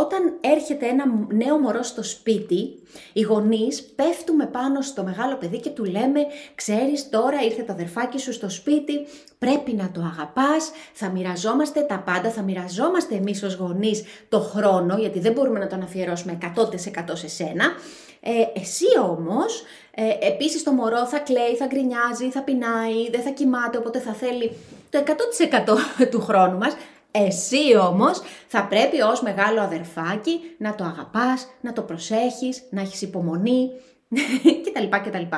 όταν έρχεται ένα νέο μωρό στο σπίτι, οι γονείς πέφτουμε πάνω στο μεγάλο παιδί και του λέμε «Ξέρεις, τώρα ήρθε το αδερφάκι σου στο σπίτι, πρέπει να το αγαπάς, θα μοιραζόμαστε τα πάντα, θα μοιραζόμαστε εμείς ως γονείς το χρόνο, γιατί δεν μπορούμε να τον αφιερώσουμε 100% σε σένα. Εσύ όμως, επίσης το μωρό θα κλαίει, θα γκρινιάζει, θα πεινάει, δεν θα κοιμάται, οπότε θα θέλει το 100% του χρόνου μας. Εσύ όμως θα πρέπει ως μεγάλο αδερφάκι να το αγαπάς, να το προσέχεις, να έχεις υπομονή κτλ.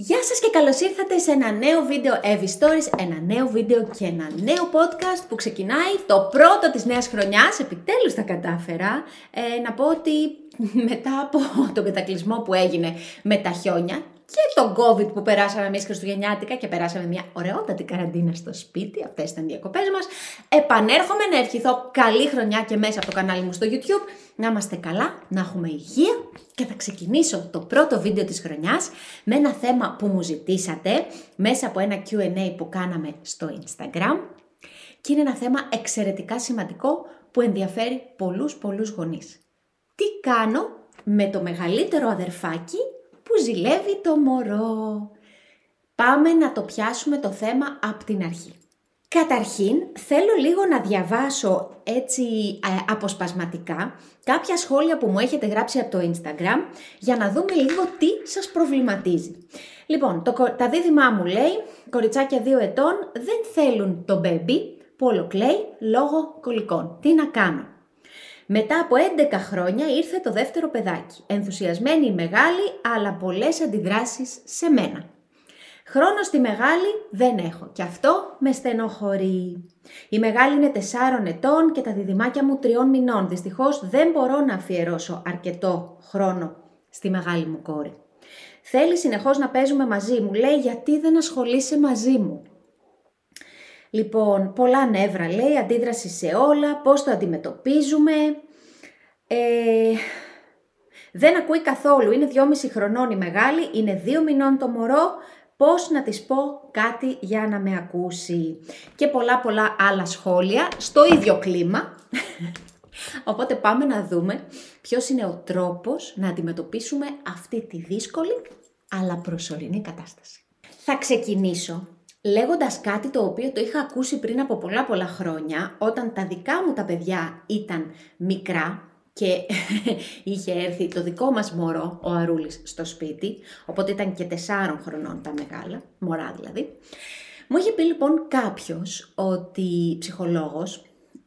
Γεια σας και καλώς ήρθατε σε ένα νέο βίντεο Evi's Stories, ένα νέο βίντεο και ένα νέο podcast που ξεκινάει το πρώτο της νέας χρονιάς. Επιτέλους τα κατάφερα να πω ότι μετά από τον κατακλυσμό που έγινε με τα χιόνια και τον COVID που περάσαμε εμείς χριστουγεννιάτικα και περάσαμε μια ωραιότατη καραντίνα στο σπίτι, αυτές ήταν οι διακοπές μας, επανέρχομαι να ευχηθώ καλή χρονιά και μέσα από το κανάλι μου στο YouTube, να είμαστε καλά, να έχουμε υγεία και θα ξεκινήσω το πρώτο βίντεο της χρονιάς με ένα θέμα που μου ζητήσατε μέσα από ένα Q&A που κάναμε στο Instagram και είναι ένα θέμα εξαιρετικά σημαντικό που ενδιαφέρει πολλούς γονείς. Τι κάνω με το μεγαλύτερο αδερφάκι που ζηλεύει το μωρό? Πάμε να το πιάσουμε το θέμα από την αρχή. Καταρχήν, θέλω λίγο να διαβάσω έτσι αποσπασματικά κάποια σχόλια που μου έχετε γράψει από το Instagram για να δούμε λίγο τι σας προβληματίζει. Λοιπόν, τα δίδυμά μου λέει, κοριτσάκια 2 ετών δεν θέλουν το μπέμπι που ολοκλαίει λόγω κολικών. Τι να κάνω? Μετά από 11 χρόνια ήρθε το δεύτερο παιδάκι. Ενθουσιασμένη η μεγάλη, αλλά πολλές αντιδράσεις σε μένα. Χρόνο στη μεγάλη δεν έχω και αυτό με στενοχωρεί. Η μεγάλη είναι 4 ετών και τα διδυμάκια μου 3 μηνών. Δυστυχώς δεν μπορώ να αφιερώσω αρκετό χρόνο στη μεγάλη μου κόρη. Θέλει συνεχώς να παίζουμε μαζί μου. Λέει γιατί δεν ασχολείσαι μαζί μου. Λοιπόν, πολλά νεύρα λέει, αντίδραση σε όλα, πώς το αντιμετωπίζουμε. Δεν ακούει καθόλου, είναι 2,5 χρονών η μεγάλη, είναι 2 μηνών το μωρό, πώς να της πω κάτι για να με ακούσει. Και πολλά άλλα σχόλια στο ίδιο κλίμα. Οπότε πάμε να δούμε ποιος είναι ο τρόπος να αντιμετωπίσουμε αυτή τη δύσκολη αλλά προσωρινή κατάσταση. Θα ξεκινήσω λέγοντας κάτι το οποίο το είχα ακούσει πριν από πολλά χρόνια, όταν τα δικά μου τα παιδιά ήταν μικρά και είχε έρθει το δικό μας μωρό, ο Αρούλης, στο σπίτι, οπότε ήταν και 4 χρονών τα μεγάλα, μωρά δηλαδή. Μου είχε πει λοιπόν κάποιος, ότι ψυχολόγος,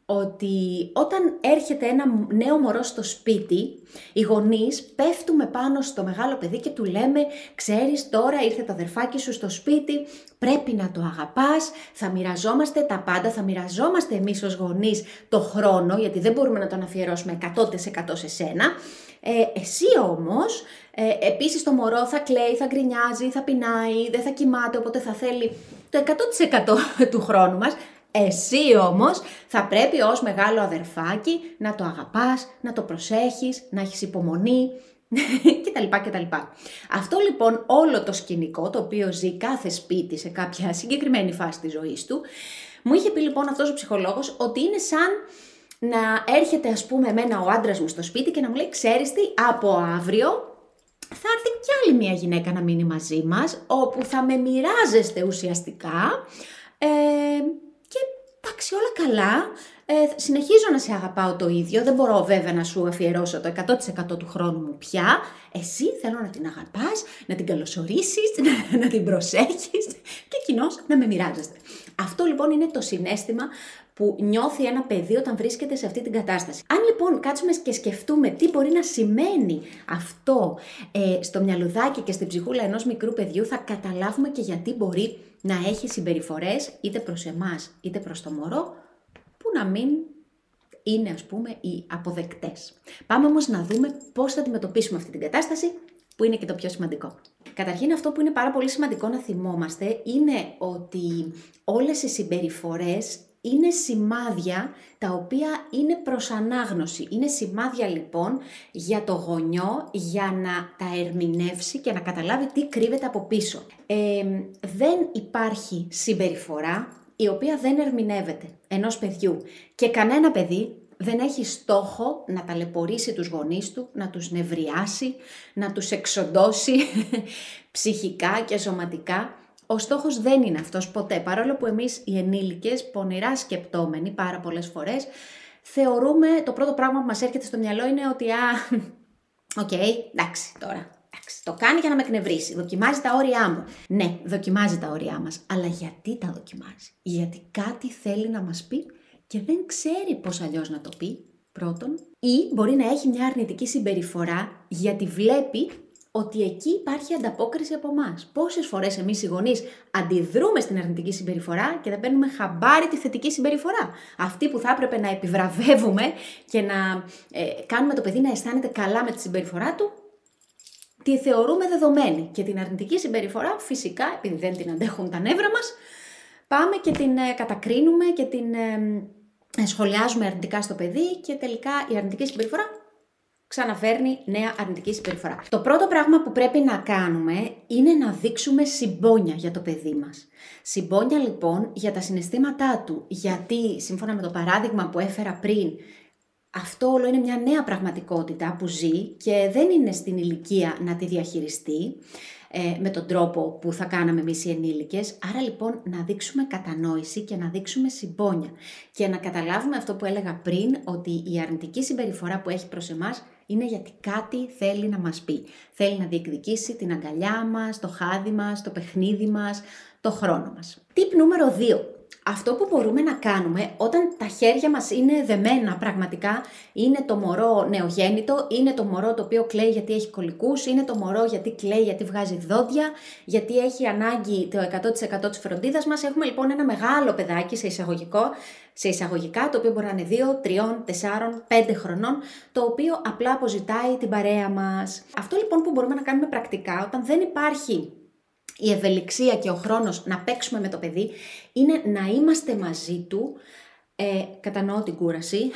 ότι όταν έρχεται ένα νέο μωρό στο σπίτι, οι γονείς πέφτουμε πάνω στο μεγάλο παιδί και του λέμε «Ξέρεις, τώρα ήρθε το αδερφάκι σου στο σπίτι, πρέπει να το αγαπάς, θα μοιραζόμαστε τα πάντα, θα μοιραζόμαστε εμείς ως γονείς το χρόνο, γιατί δεν μπορούμε να τον αφιερώσουμε 100% σε σένα. Εσύ όμως, επίσης το μωρό θα κλαίει, θα γκρινιάζει, θα πεινάει, δεν θα κοιμάται, οπότε θα θέλει το 100% του χρόνου μας. Εσύ όμως θα πρέπει ως μεγάλο αδερφάκι να το αγαπάς, να το προσέχεις, να έχεις υπομονή κτλ. Αυτό λοιπόν όλο το σκηνικό το οποίο ζει κάθε σπίτι σε κάποια συγκεκριμένη φάση της ζωής του, μου είχε πει λοιπόν αυτός ο ψυχολόγος ότι είναι σαν να έρχεται ας πούμε εμένα ο άντρας μου στο σπίτι και να μου λέει «Ξέρεις τι, από αύριο θα έρθει κι άλλη μια γυναίκα να μείνει μαζί μας, όπου θα με μοιράζεστε ουσιαστικά». Εντάξει, όλα καλά, συνεχίζω να σε αγαπάω το ίδιο, δεν μπορώ βέβαια να σου αφιερώσω το 100% του χρόνου μου πια. Εσύ θέλω να την αγαπάς, να την καλωσορίσεις, να την προσέχεις και κοινώς να με μοιράζεστε. Αυτό λοιπόν είναι το συναίσθημα που νιώθει ένα παιδί όταν βρίσκεται σε αυτή την κατάσταση. Αν λοιπόν κάτσουμε και σκεφτούμε τι μπορεί να σημαίνει αυτό στο μυαλουδάκι και στην ψυχούλα ενός μικρού παιδιού, θα καταλάβουμε και γιατί μπορεί να έχει συμπεριφορές είτε προς εμάς είτε προς το μωρό που να μην είναι ας πούμε οι αποδεκτές. Πάμε όμως να δούμε πώς θα αντιμετωπίσουμε αυτή την κατάσταση που είναι και το πιο σημαντικό. Καταρχήν αυτό που είναι πάρα πολύ σημαντικό να θυμόμαστε είναι ότι όλες οι συμπεριφορές είναι σημάδια τα οποία είναι προς ανάγνωση. Είναι σημάδια λοιπόν για το γονιό για να τα ερμηνεύσει και να καταλάβει τι κρύβεται από πίσω. Δεν υπάρχει συμπεριφορά η οποία δεν ερμηνεύεται ενός παιδιού και κανένα παιδί δεν έχει στόχο να ταλαιπωρήσει τους γονείς του, να τους νευριάσει, να τους εξοντώσει ψυχικά και σωματικά. Ο στόχος δεν είναι αυτός ποτέ, παρόλο που εμείς οι ενήλικες, πονηρά σκεπτόμενοι πάρα πολλές φορές, θεωρούμε, το πρώτο πράγμα που μας έρχεται στο μυαλό είναι ότι εντάξει, το κάνει για να με εκνευρίσει, δοκιμάζει τα όρια μου. Ναι, δοκιμάζει τα όρια μας, αλλά γιατί τα δοκιμάζει? Γιατί κάτι θέλει να μας πει και δεν ξέρει πώς αλλιώς να το πει, πρώτον, ή μπορεί να έχει μια αρνητική συμπεριφορά γιατί βλέπει ότι εκεί υπάρχει ανταπόκριση από εμάς. Πόσες φορές εμείς οι γονείς αντιδρούμε στην αρνητική συμπεριφορά και δεν παίρνουμε χαμπάρι τη θετική συμπεριφορά. Αυτή που θα έπρεπε να επιβραβεύουμε και να κάνουμε το παιδί να αισθάνεται καλά με τη συμπεριφορά του, τη θεωρούμε δεδομένη. Και την αρνητική συμπεριφορά, φυσικά, επειδή δεν την αντέχουν τα νεύρα μας, πάμε και την κατακρίνουμε και την σχολιάζουμε αρνητικά στο παιδί και τελικά η αρνητική συμπεριφορά ξαναφέρνει νέα αρνητική συμπεριφορά. Το πρώτο πράγμα που πρέπει να κάνουμε είναι να δείξουμε συμπόνια για το παιδί μας. Συμπόνια λοιπόν για τα συναισθήματά του, γιατί σύμφωνα με το παράδειγμα που έφερα πριν, αυτό όλο είναι μια νέα πραγματικότητα που ζει και δεν είναι στην ηλικία να τη διαχειριστεί με τον τρόπο που θα κάναμε εμείς οι ενήλικες. Άρα λοιπόν να δείξουμε κατανόηση και να δείξουμε συμπόνια και να καταλάβουμε αυτό που έλεγα πριν, ότι η αρνητική συμπεριφορά που έχει προς εμάς είναι γιατί κάτι θέλει να μας πει. Θέλει να διεκδικήσει την αγκαλιά μας, το χάδι μας, το παιχνίδι μας, το χρόνο μας. Tip νούμερο 2. Αυτό που μπορούμε να κάνουμε όταν τα χέρια μας είναι δεμένα πραγματικά, είναι το μωρό νεογέννητο, είναι το μωρό το οποίο κλαίει γιατί έχει κολικούς, είναι το μωρό γιατί κλαίει γιατί βγάζει δόντια, γιατί έχει ανάγκη το 100% της φροντίδας μας. Έχουμε λοιπόν ένα μεγάλο παιδάκι σε εισαγωγικά, το οποίο μπορεί να είναι 2, 3, 4, 5 χρονών, το οποίο απλά αποζητάει την παρέα μας. Αυτό λοιπόν που μπορούμε να κάνουμε πρακτικά όταν δεν υπάρχει η ευελιξία και ο χρόνος να παίξουμε με το παιδί, είναι να είμαστε μαζί του, κατανοώ την κούραση,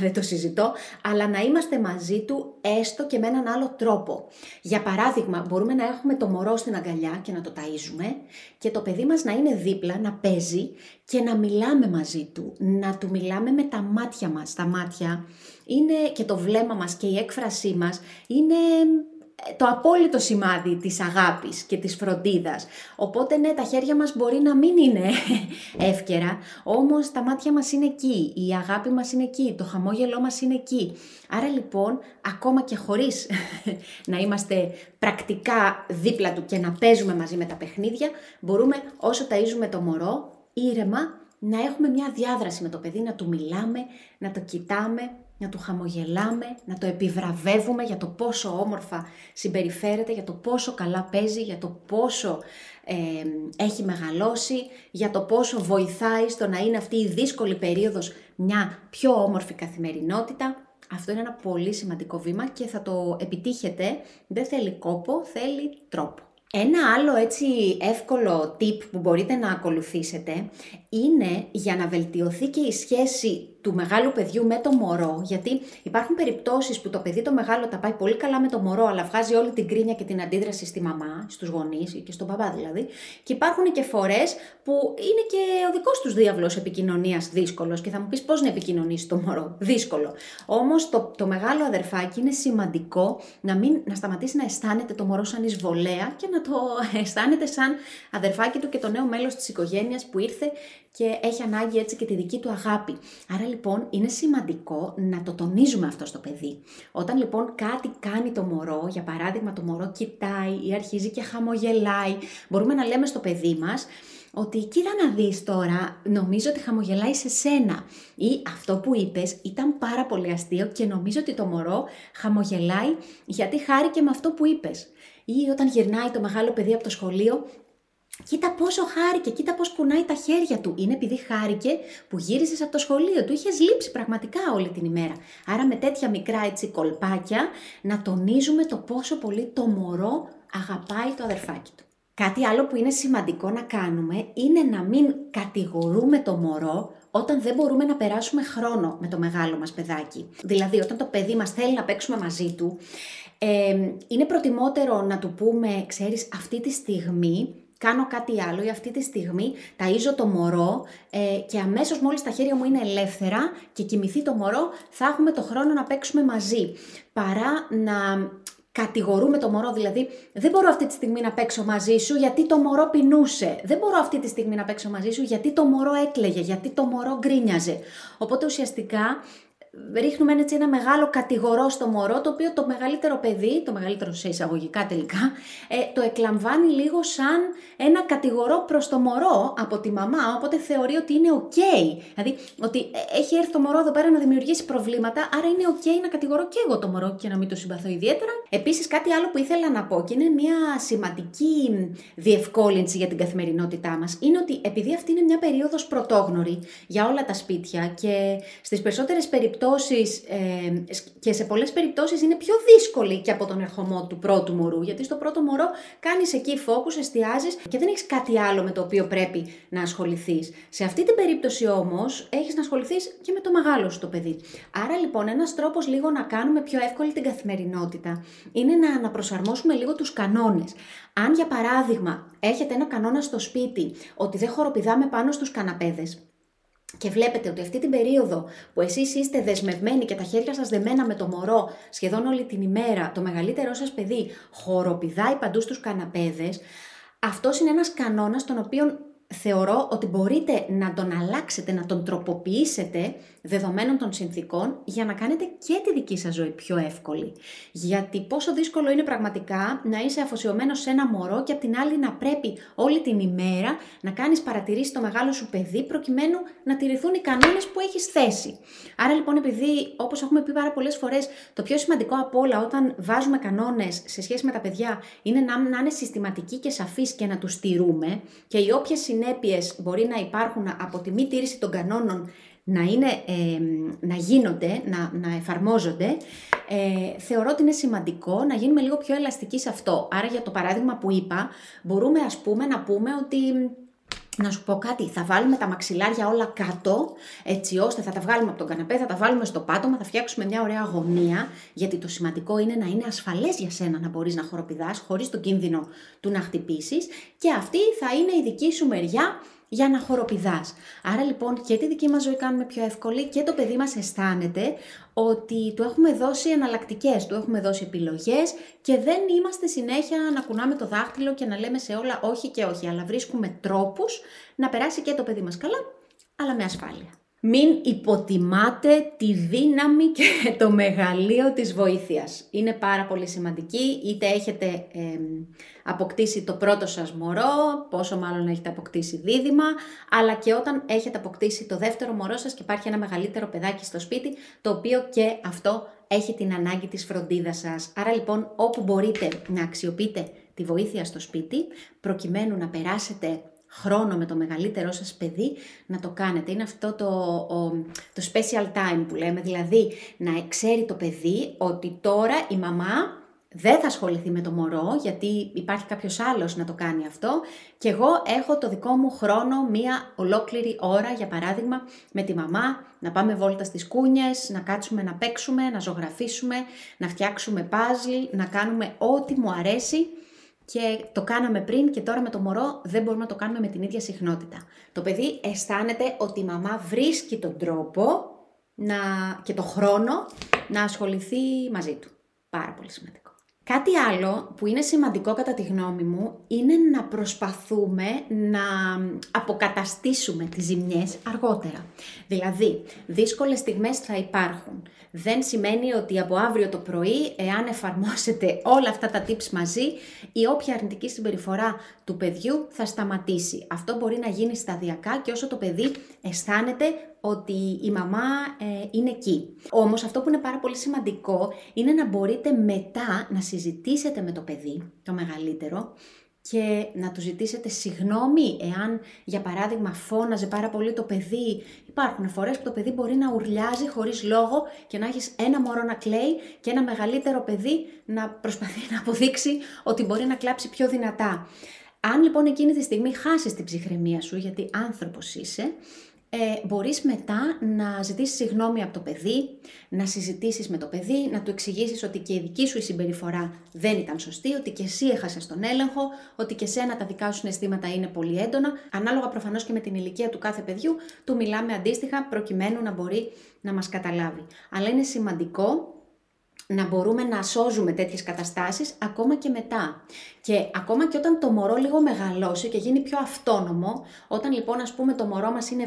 δεν το συζητώ, αλλά να είμαστε μαζί του έστω και με έναν άλλο τρόπο. Για παράδειγμα, μπορούμε να έχουμε το μωρό στην αγκαλιά και να το ταΐζουμε και το παιδί μας να είναι δίπλα, να παίζει και να μιλάμε μαζί του, να του μιλάμε με τα μάτια μας. Τα μάτια είναι και το βλέμμα μας και η έκφρασή μας είναι το απόλυτο σημάδι της αγάπης και της φροντίδας. Οπότε ναι, τα χέρια μας μπορεί να μην είναι εύκαιρα, όμως τα μάτια μας είναι εκεί, η αγάπη μας είναι εκεί, το χαμόγελό μας είναι εκεί. Άρα λοιπόν, ακόμα και χωρίς να είμαστε πρακτικά δίπλα του και να παίζουμε μαζί με τα παιχνίδια, μπορούμε όσο ταΐζουμε το μωρό, ήρεμα, να έχουμε μια διάδραση με το παιδί, να του μιλάμε, να το κοιτάμε, να του χαμογελάμε, να το επιβραβεύουμε για το πόσο όμορφα συμπεριφέρεται, για το πόσο καλά παίζει, για το πόσο έχει μεγαλώσει, για το πόσο βοηθάει στο να είναι αυτή η δύσκολη περίοδος μια πιο όμορφη καθημερινότητα. Αυτό είναι ένα πολύ σημαντικό βήμα και θα το επιτύχετε. Δεν θέλει κόπο, θέλει τρόπο. Ένα άλλο έτσι εύκολο tip που μπορείτε να ακολουθήσετε είναι για να βελτιωθεί και η σχέση του μεγάλου παιδιού με το μωρό, γιατί υπάρχουν περιπτώσεις που το παιδί το μεγάλο τα πάει πολύ καλά με το μωρό, αλλά βγάζει όλη την κρίνια και την αντίδραση στη μαμά, στους γονείς και στον παπά δηλαδή, και υπάρχουν και φορές που είναι και ο δικός τους διάβλος επικοινωνίας δύσκολος και θα μου πεις πώς να επικοινωνήσει το μωρό, δύσκολο. Όμως το μεγάλο αδερφάκι είναι σημαντικό να σταματήσει να αισθάνεται το μωρό σαν εισβολέα και να το αισθάνεται σαν αδερφάκι του και το νέο μέλος της οικογένειας που ήρθε και έχει ανάγκη έτσι και τη δική του αγάπη. Άρα λοιπόν είναι σημαντικό να το τονίζουμε αυτό στο παιδί. Όταν λοιπόν κάτι κάνει το μωρό, για παράδειγμα το μωρό κοιτάει ή αρχίζει και χαμογελάει, μπορούμε να λέμε στο παιδί μας ότι κοίτα να δεις τώρα, νομίζω ότι χαμογελάει σε σένα, ή αυτό που είπες ήταν πάρα πολύ αστείο και νομίζω ότι το μωρό χαμογελάει γιατί χάρηκε με αυτό που είπες. Ή όταν γυρνάει το μεγάλο παιδί από το σχολείο, κοίτα πόσο χάρηκε, κοίτα πώς κουνάει τα χέρια του. Είναι επειδή χάρηκε που γύρισες από το σχολείο του, είχες λείψει πραγματικά όλη την ημέρα. Άρα με τέτοια μικρά έτσι κολπάκια να τονίζουμε το πόσο πολύ το μωρό αγαπάει το αδερφάκι του. Κάτι άλλο που είναι σημαντικό να κάνουμε είναι να μην κατηγορούμε το μωρό όταν δεν μπορούμε να περάσουμε χρόνο με το μεγάλο μας παιδάκι. Δηλαδή, όταν το παιδί μας θέλει να παίξουμε μαζί του, είναι προτιμότερο να του πούμε, ξέρεις, αυτή τη στιγμή κάνω κάτι άλλο ή αυτή τη στιγμή ταΐζω το μωρό και αμέσως μόλις τα χέρια μου είναι ελεύθερα και κοιμηθεί το μωρό, θα έχουμε το χρόνο να παίξουμε μαζί. Παρά να κατηγορούμε το μωρό, δηλαδή δεν μπορώ αυτή τη στιγμή να παίξω μαζί σου γιατί το μωρό πεινούσε, δεν μπορώ αυτή τη στιγμή να παίξω μαζί σου γιατί το μωρό έκλαιγε, γιατί το μωρό γκρίνιαζε. Οπότε ουσιαστικά ρίχνουμε έτσι ένα μεγάλο κατηγορό στο μωρό, το οποίο το μεγαλύτερο παιδί, το μεγαλύτερο σε εισαγωγικά τελικά, το εκλαμβάνει λίγο σαν ένα κατηγορό προς το μωρό από τη μαμά, οπότε θεωρεί ότι είναι ok. Δηλαδή ότι έχει έρθει το μωρό εδώ πέρα να δημιουργήσει προβλήματα, άρα είναι ok να κατηγορώ και εγώ το μωρό και να μην το συμπαθώ ιδιαίτερα. Επίσης κάτι άλλο που ήθελα να πω και είναι μια σημαντική διευκόλυνση για την καθημερινότητά μας, είναι ότι επειδή αυτή είναι μια περίοδος πρωτόγνωρη για όλα τα σπίτια και στις περισσότερες περιπτώσεις και σε πολλές περιπτώσεις είναι πιο δύσκολη και από τον ερχομό του πρώτου μωρού, γιατί στο πρώτο μωρό κάνεις εκεί focus, εστιάζεις και δεν έχεις κάτι άλλο με το οποίο πρέπει να ασχοληθείς. Σε αυτή την περίπτωση όμως έχεις να ασχοληθείς και με το μεγάλο σου το παιδί. Άρα λοιπόν ένας τρόπος λίγο να κάνουμε πιο εύκολη την καθημερινότητα είναι να αναπροσαρμόσουμε λίγο τους κανόνες. Αν για παράδειγμα έχετε ένα κανόνα στο σπίτι ότι δεν χοροπηδάμε πάνω στους καναπέδες, και βλέπετε ότι αυτή την περίοδο που εσείς είστε δεσμευμένοι και τα χέρια σας δεμένα με το μωρό σχεδόν όλη την ημέρα, το μεγαλύτερό σας παιδί χοροπηδάει παντού στους καναπέδες, αυτός είναι ένας κανόνας τον οποίο θεωρώ ότι μπορείτε να τον αλλάξετε, να τον τροποποιήσετε δεδομένων των συνθήκων για να κάνετε και τη δική σας ζωή πιο εύκολη. Γιατί πόσο δύσκολο είναι πραγματικά να είσαι αφοσιωμένος σε ένα μωρό και απ' την άλλη να πρέπει όλη την ημέρα να κάνεις παρατηρήσεις στο μεγάλο σου παιδί προκειμένου να τηρηθούν οι κανόνες που έχεις θέσει. Άρα λοιπόν, επειδή όπως έχουμε πει πάρα πολλές φορές, το πιο σημαντικό από όλα όταν βάζουμε κανόνες σε σχέση με τα παιδιά είναι να είναι συστηματικοί και σαφείς και να τους τηρούμε και οι όποιες συνέπειες μπορεί να υπάρχουν από τη μη τήρηση των κανόνων να γίνονται, να εφαρμόζονται, θεωρώ ότι είναι σημαντικό να γίνουμε λίγο πιο ελαστικοί σε αυτό. Άρα για το παράδειγμα που είπα, μπορούμε ας πούμε να πούμε ότι, να σου πω κάτι, θα βάλουμε τα μαξιλάρια όλα κάτω, έτσι ώστε θα τα βγάλουμε από τον καναπέ, θα τα βάλουμε στο πάτωμα, θα φτιάξουμε μια ωραία γωνία, γιατί το σημαντικό είναι να είναι ασφαλές για σένα να μπορείς να χοροπηδάς χωρίς τον κίνδυνο του να χτυπήσεις και αυτή θα είναι η δική σου μεριά για να χοροπηδάς. Άρα λοιπόν και τη δική μας ζωή κάνουμε πιο εύκολη και το παιδί μας αισθάνεται ότι του έχουμε δώσει εναλλακτικές, του έχουμε δώσει επιλογές και δεν είμαστε συνέχεια να κουνάμε το δάχτυλο και να λέμε σε όλα όχι και όχι, αλλά βρίσκουμε τρόπους να περάσει και το παιδί μας καλά, αλλά με ασφάλεια. Μην υποτιμάτε τη δύναμη και το μεγαλείο της βοήθειας. Είναι πάρα πολύ σημαντική, είτε έχετε αποκτήσει το πρώτο σας μωρό, πόσο μάλλον έχετε αποκτήσει δίδυμα, αλλά και όταν έχετε αποκτήσει το δεύτερο μωρό σας και υπάρχει ένα μεγαλύτερο παιδάκι στο σπίτι, το οποίο και αυτό έχει την ανάγκη της φροντίδας σας. Άρα λοιπόν, όπου μπορείτε να αξιοποιείτε τη βοήθεια στο σπίτι, προκειμένου να περάσετε χρόνο με το μεγαλύτερό σας παιδί, να το κάνετε. Είναι αυτό το special time που λέμε, δηλαδή να ξέρει το παιδί ότι τώρα η μαμά δεν θα ασχοληθεί με το μωρό, γιατί υπάρχει κάποιος άλλος να το κάνει αυτό και εγώ έχω το δικό μου χρόνο, μία ολόκληρη ώρα, για παράδειγμα, με τη μαμά, να πάμε βόλτα στις κούνιες, να κάτσουμε να παίξουμε, να ζωγραφίσουμε, να φτιάξουμε puzzle, να κάνουμε ό,τι μου αρέσει. Και το κάναμε πριν και τώρα με το μωρό δεν μπορούμε να το κάνουμε με την ίδια συχνότητα. Το παιδί αισθάνεται ότι η μαμά βρίσκει τον τρόπο και το χρόνο να ασχοληθεί μαζί του. Πάρα πολύ σημαντικό. Κάτι άλλο που είναι σημαντικό κατά τη γνώμη μου είναι να προσπαθούμε να αποκαταστήσουμε τις ζημιές αργότερα. Δηλαδή, δύσκολες στιγμές θα υπάρχουν. Δεν σημαίνει ότι από αύριο το πρωί, εάν εφαρμόσετε όλα αυτά τα tips μαζί, η όποια αρνητική συμπεριφορά του παιδιού θα σταματήσει. Αυτό μπορεί να γίνει σταδιακά και όσο το παιδί αισθάνεται ότι η μαμά είναι εκεί. Όμως αυτό που είναι πάρα πολύ σημαντικό είναι να μπορείτε μετά να συζητήσετε με το παιδί, το μεγαλύτερο, και να του ζητήσετε συγγνώμη εάν για παράδειγμα φώναζε πάρα πολύ το παιδί. Υπάρχουν φορές που το παιδί μπορεί να ουρλιάζει χωρίς λόγο και να έχεις ένα μωρό να κλαίει και ένα μεγαλύτερο παιδί να προσπαθεί να αποδείξει ότι μπορεί να κλάψει πιο δυνατά. Αν λοιπόν εκείνη τη στιγμή χάσεις την ψυχραιμία σου, γιατί άνθρωπος είσαι, μπορείς μετά να ζητήσεις συγγνώμη από το παιδί, να συζητήσεις με το παιδί, να του εξηγήσεις ότι και η δική σου η συμπεριφορά δεν ήταν σωστή, ότι και εσύ έχασες τον έλεγχο, ότι και σένα τα δικά σου συναισθήματα είναι πολύ έντονα. Ανάλογα προφανώς και με την ηλικία του κάθε παιδιού, του μιλάμε αντίστοιχα προκειμένου να μπορεί να μας καταλάβει. Αλλά είναι σημαντικό να μπορούμε να σώζουμε τέτοιες καταστάσεις ακόμα και μετά. Και ακόμα και όταν το μωρό λίγο μεγαλώσει και γίνει πιο αυτόνομο, όταν λοιπόν ας πούμε το μωρό μας είναι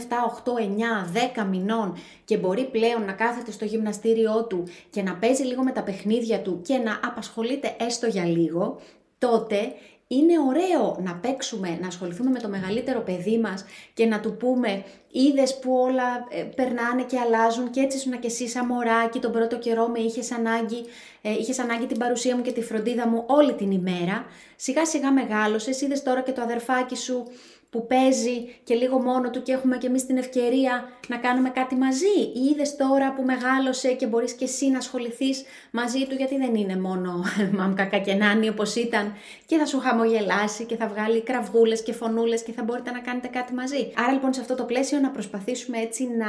7, 8, 9, 10 μηνών και μπορεί πλέον να κάθεται στο γυμναστήριό του και να παίζει λίγο με τα παιχνίδια του και να απασχολείται έστω για λίγο, τότε είναι ωραίο να παίξουμε, να ασχοληθούμε με το μεγαλύτερο παιδί μας και να του πούμε «Είδες που όλα περνάνε και αλλάζουν και έτσι ήσουν και εσύ σαν μωράκι, τον πρώτο καιρό με είχες ανάγκη την παρουσία μου και τη φροντίδα μου όλη την ημέρα, σιγά σιγά μεγάλωσες, είδες τώρα και το αδερφάκι σου που παίζει και λίγο μόνο του και έχουμε και εμείς την ευκαιρία να κάνουμε κάτι μαζί. Ή είδες τώρα που μεγάλωσε και μπορείς και εσύ να ασχοληθείς μαζί του, γιατί δεν είναι μόνο μαμκακά και νάνι όπως ήταν, και θα σου χαμογελάσει και θα βγάλει κραυγούλες και φωνούλες και θα μπορείτε να κάνετε κάτι μαζί». Άρα λοιπόν σε αυτό το πλαίσιο να προσπαθήσουμε έτσι να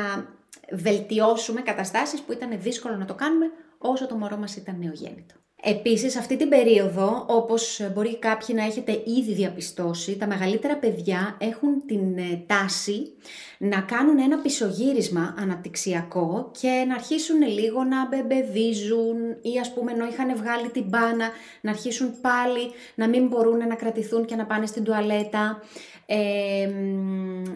βελτιώσουμε καταστάσεις που ήταν δύσκολο να το κάνουμε όσο το μωρό μας ήταν νεογέννητο. Επίσης, αυτή την περίοδο, όπως μπορεί κάποιοι να έχετε ήδη διαπιστώσει, τα μεγαλύτερα παιδιά έχουν την τάση να κάνουν ένα πισωγύρισμα αναπτυξιακό και να αρχίσουν λίγο να μπεμπεδίζουν ή ας πούμε ενώ είχαν βγάλει την μπάνα να αρχίσουν πάλι να μην μπορούν να κρατηθούν και να πάνε στην τουαλέτα,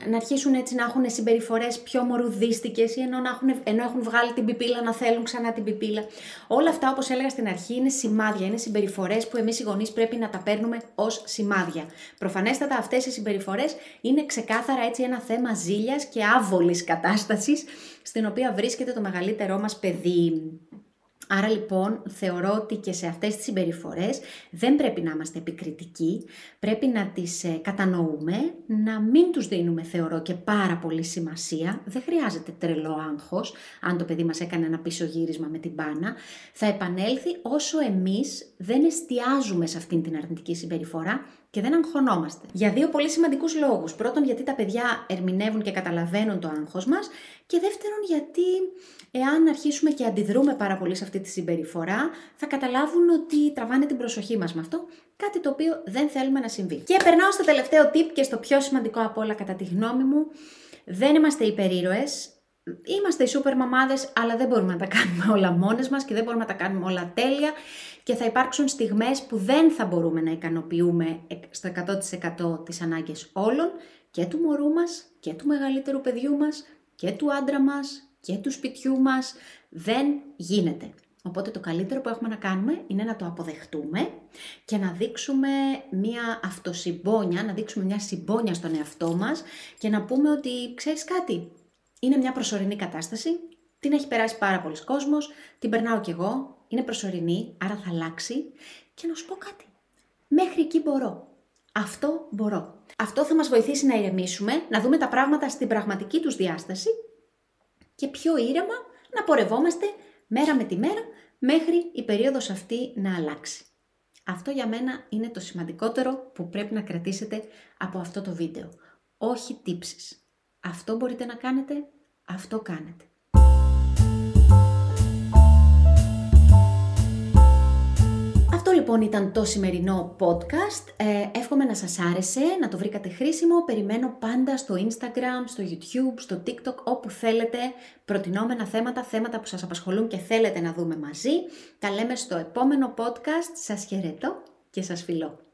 να αρχίσουν έτσι να έχουν συμπεριφορές πιο μορουδίστικες ή ενώ έχουν βγάλει την πιπίλα να θέλουν ξανά την πιπίλα. Όλα αυτά, όπως έλεγα στην αρχή, είναι σημάδια, είναι συμπεριφορές που εμείς οι γονείς πρέπει να τα παίρνουμε ως σημάδια. Προφανέστατα αυτές οι συμπεριφορές είναι ξεκάθαρα έτσι ένα θέμα ζήλιας και άβολης κατάστασης στην οποία βρίσκεται το μεγαλύτερό μας παιδί. Άρα λοιπόν θεωρώ ότι και σε αυτές τις συμπεριφορές δεν πρέπει να είμαστε επικριτικοί, πρέπει να τις κατανοούμε, να μην τους δίνουμε θεωρώ και πάρα πολύ σημασία, δεν χρειάζεται τρελό άγχος αν το παιδί μας έκανε ένα πίσω γύρισμα με την μπάνα, θα επανέλθει όσο εμείς δεν εστιάζουμε σε αυτήν την αρνητική συμπεριφορά και δεν αγχωνόμαστε. Για δύο πολύ σημαντικούς λόγους. Πρώτον, γιατί τα παιδιά ερμηνεύουν και καταλαβαίνουν το άγχος μας. Και δεύτερον, γιατί εάν αρχίσουμε και αντιδρούμε πάρα πολύ σε αυτή τη συμπεριφορά, θα καταλάβουν ότι τραβάνε την προσοχή μας με αυτό, κάτι το οποίο δεν θέλουμε να συμβεί. Και περνάω στο τελευταίο tip και στο πιο σημαντικό από όλα κατά τη γνώμη μου. Δεν είμαστε υπερήρωες. Είμαστε οι σούπερ μαμάδες, αλλά δεν μπορούμε να τα κάνουμε όλα μόνες μας και δεν μπορούμε να τα κάνουμε όλα τέλεια και θα υπάρξουν στιγμές που δεν θα μπορούμε να ικανοποιούμε στο 100% τις ανάγκες όλων, και του μωρού μας και του μεγαλύτερου παιδιού μας και του άντρα μας και του σπιτιού μας. Δεν γίνεται. Οπότε το καλύτερο που έχουμε να κάνουμε είναι να το αποδεχτούμε και να δείξουμε μια αυτοσυμπόνια, να δείξουμε μια συμπόνια στον εαυτό μας και να πούμε ότι ξέρεις κάτι, είναι μια προσωρινή κατάσταση, την έχει περάσει πάρα πολλοί κόσμος, την περνάω κι εγώ, είναι προσωρινή, άρα θα αλλάξει. Και να σου πω κάτι, μέχρι εκεί μπορώ, αυτό μπορώ. Αυτό θα μας βοηθήσει να ηρεμήσουμε, να δούμε τα πράγματα στην πραγματική τους διάσταση και πιο ήρεμα να πορευόμαστε μέρα με τη μέρα μέχρι η περίοδος αυτή να αλλάξει. Αυτό για μένα είναι το σημαντικότερο που πρέπει να κρατήσετε από αυτό το βίντεο. Όχι τύψεις. Αυτό μπορείτε να κάνετε, αυτό κάνετε. Αυτό λοιπόν ήταν το σημερινό podcast. Εύχομαι να σας άρεσε, να το βρήκατε χρήσιμο. Περιμένω πάντα στο Instagram, στο YouTube, στο TikTok, όπου θέλετε προτινόμενα θέματα, θέματα που σας απασχολούν και θέλετε να δούμε μαζί. Τα λέμε στο επόμενο podcast. Σας χαιρετώ και σας φιλώ.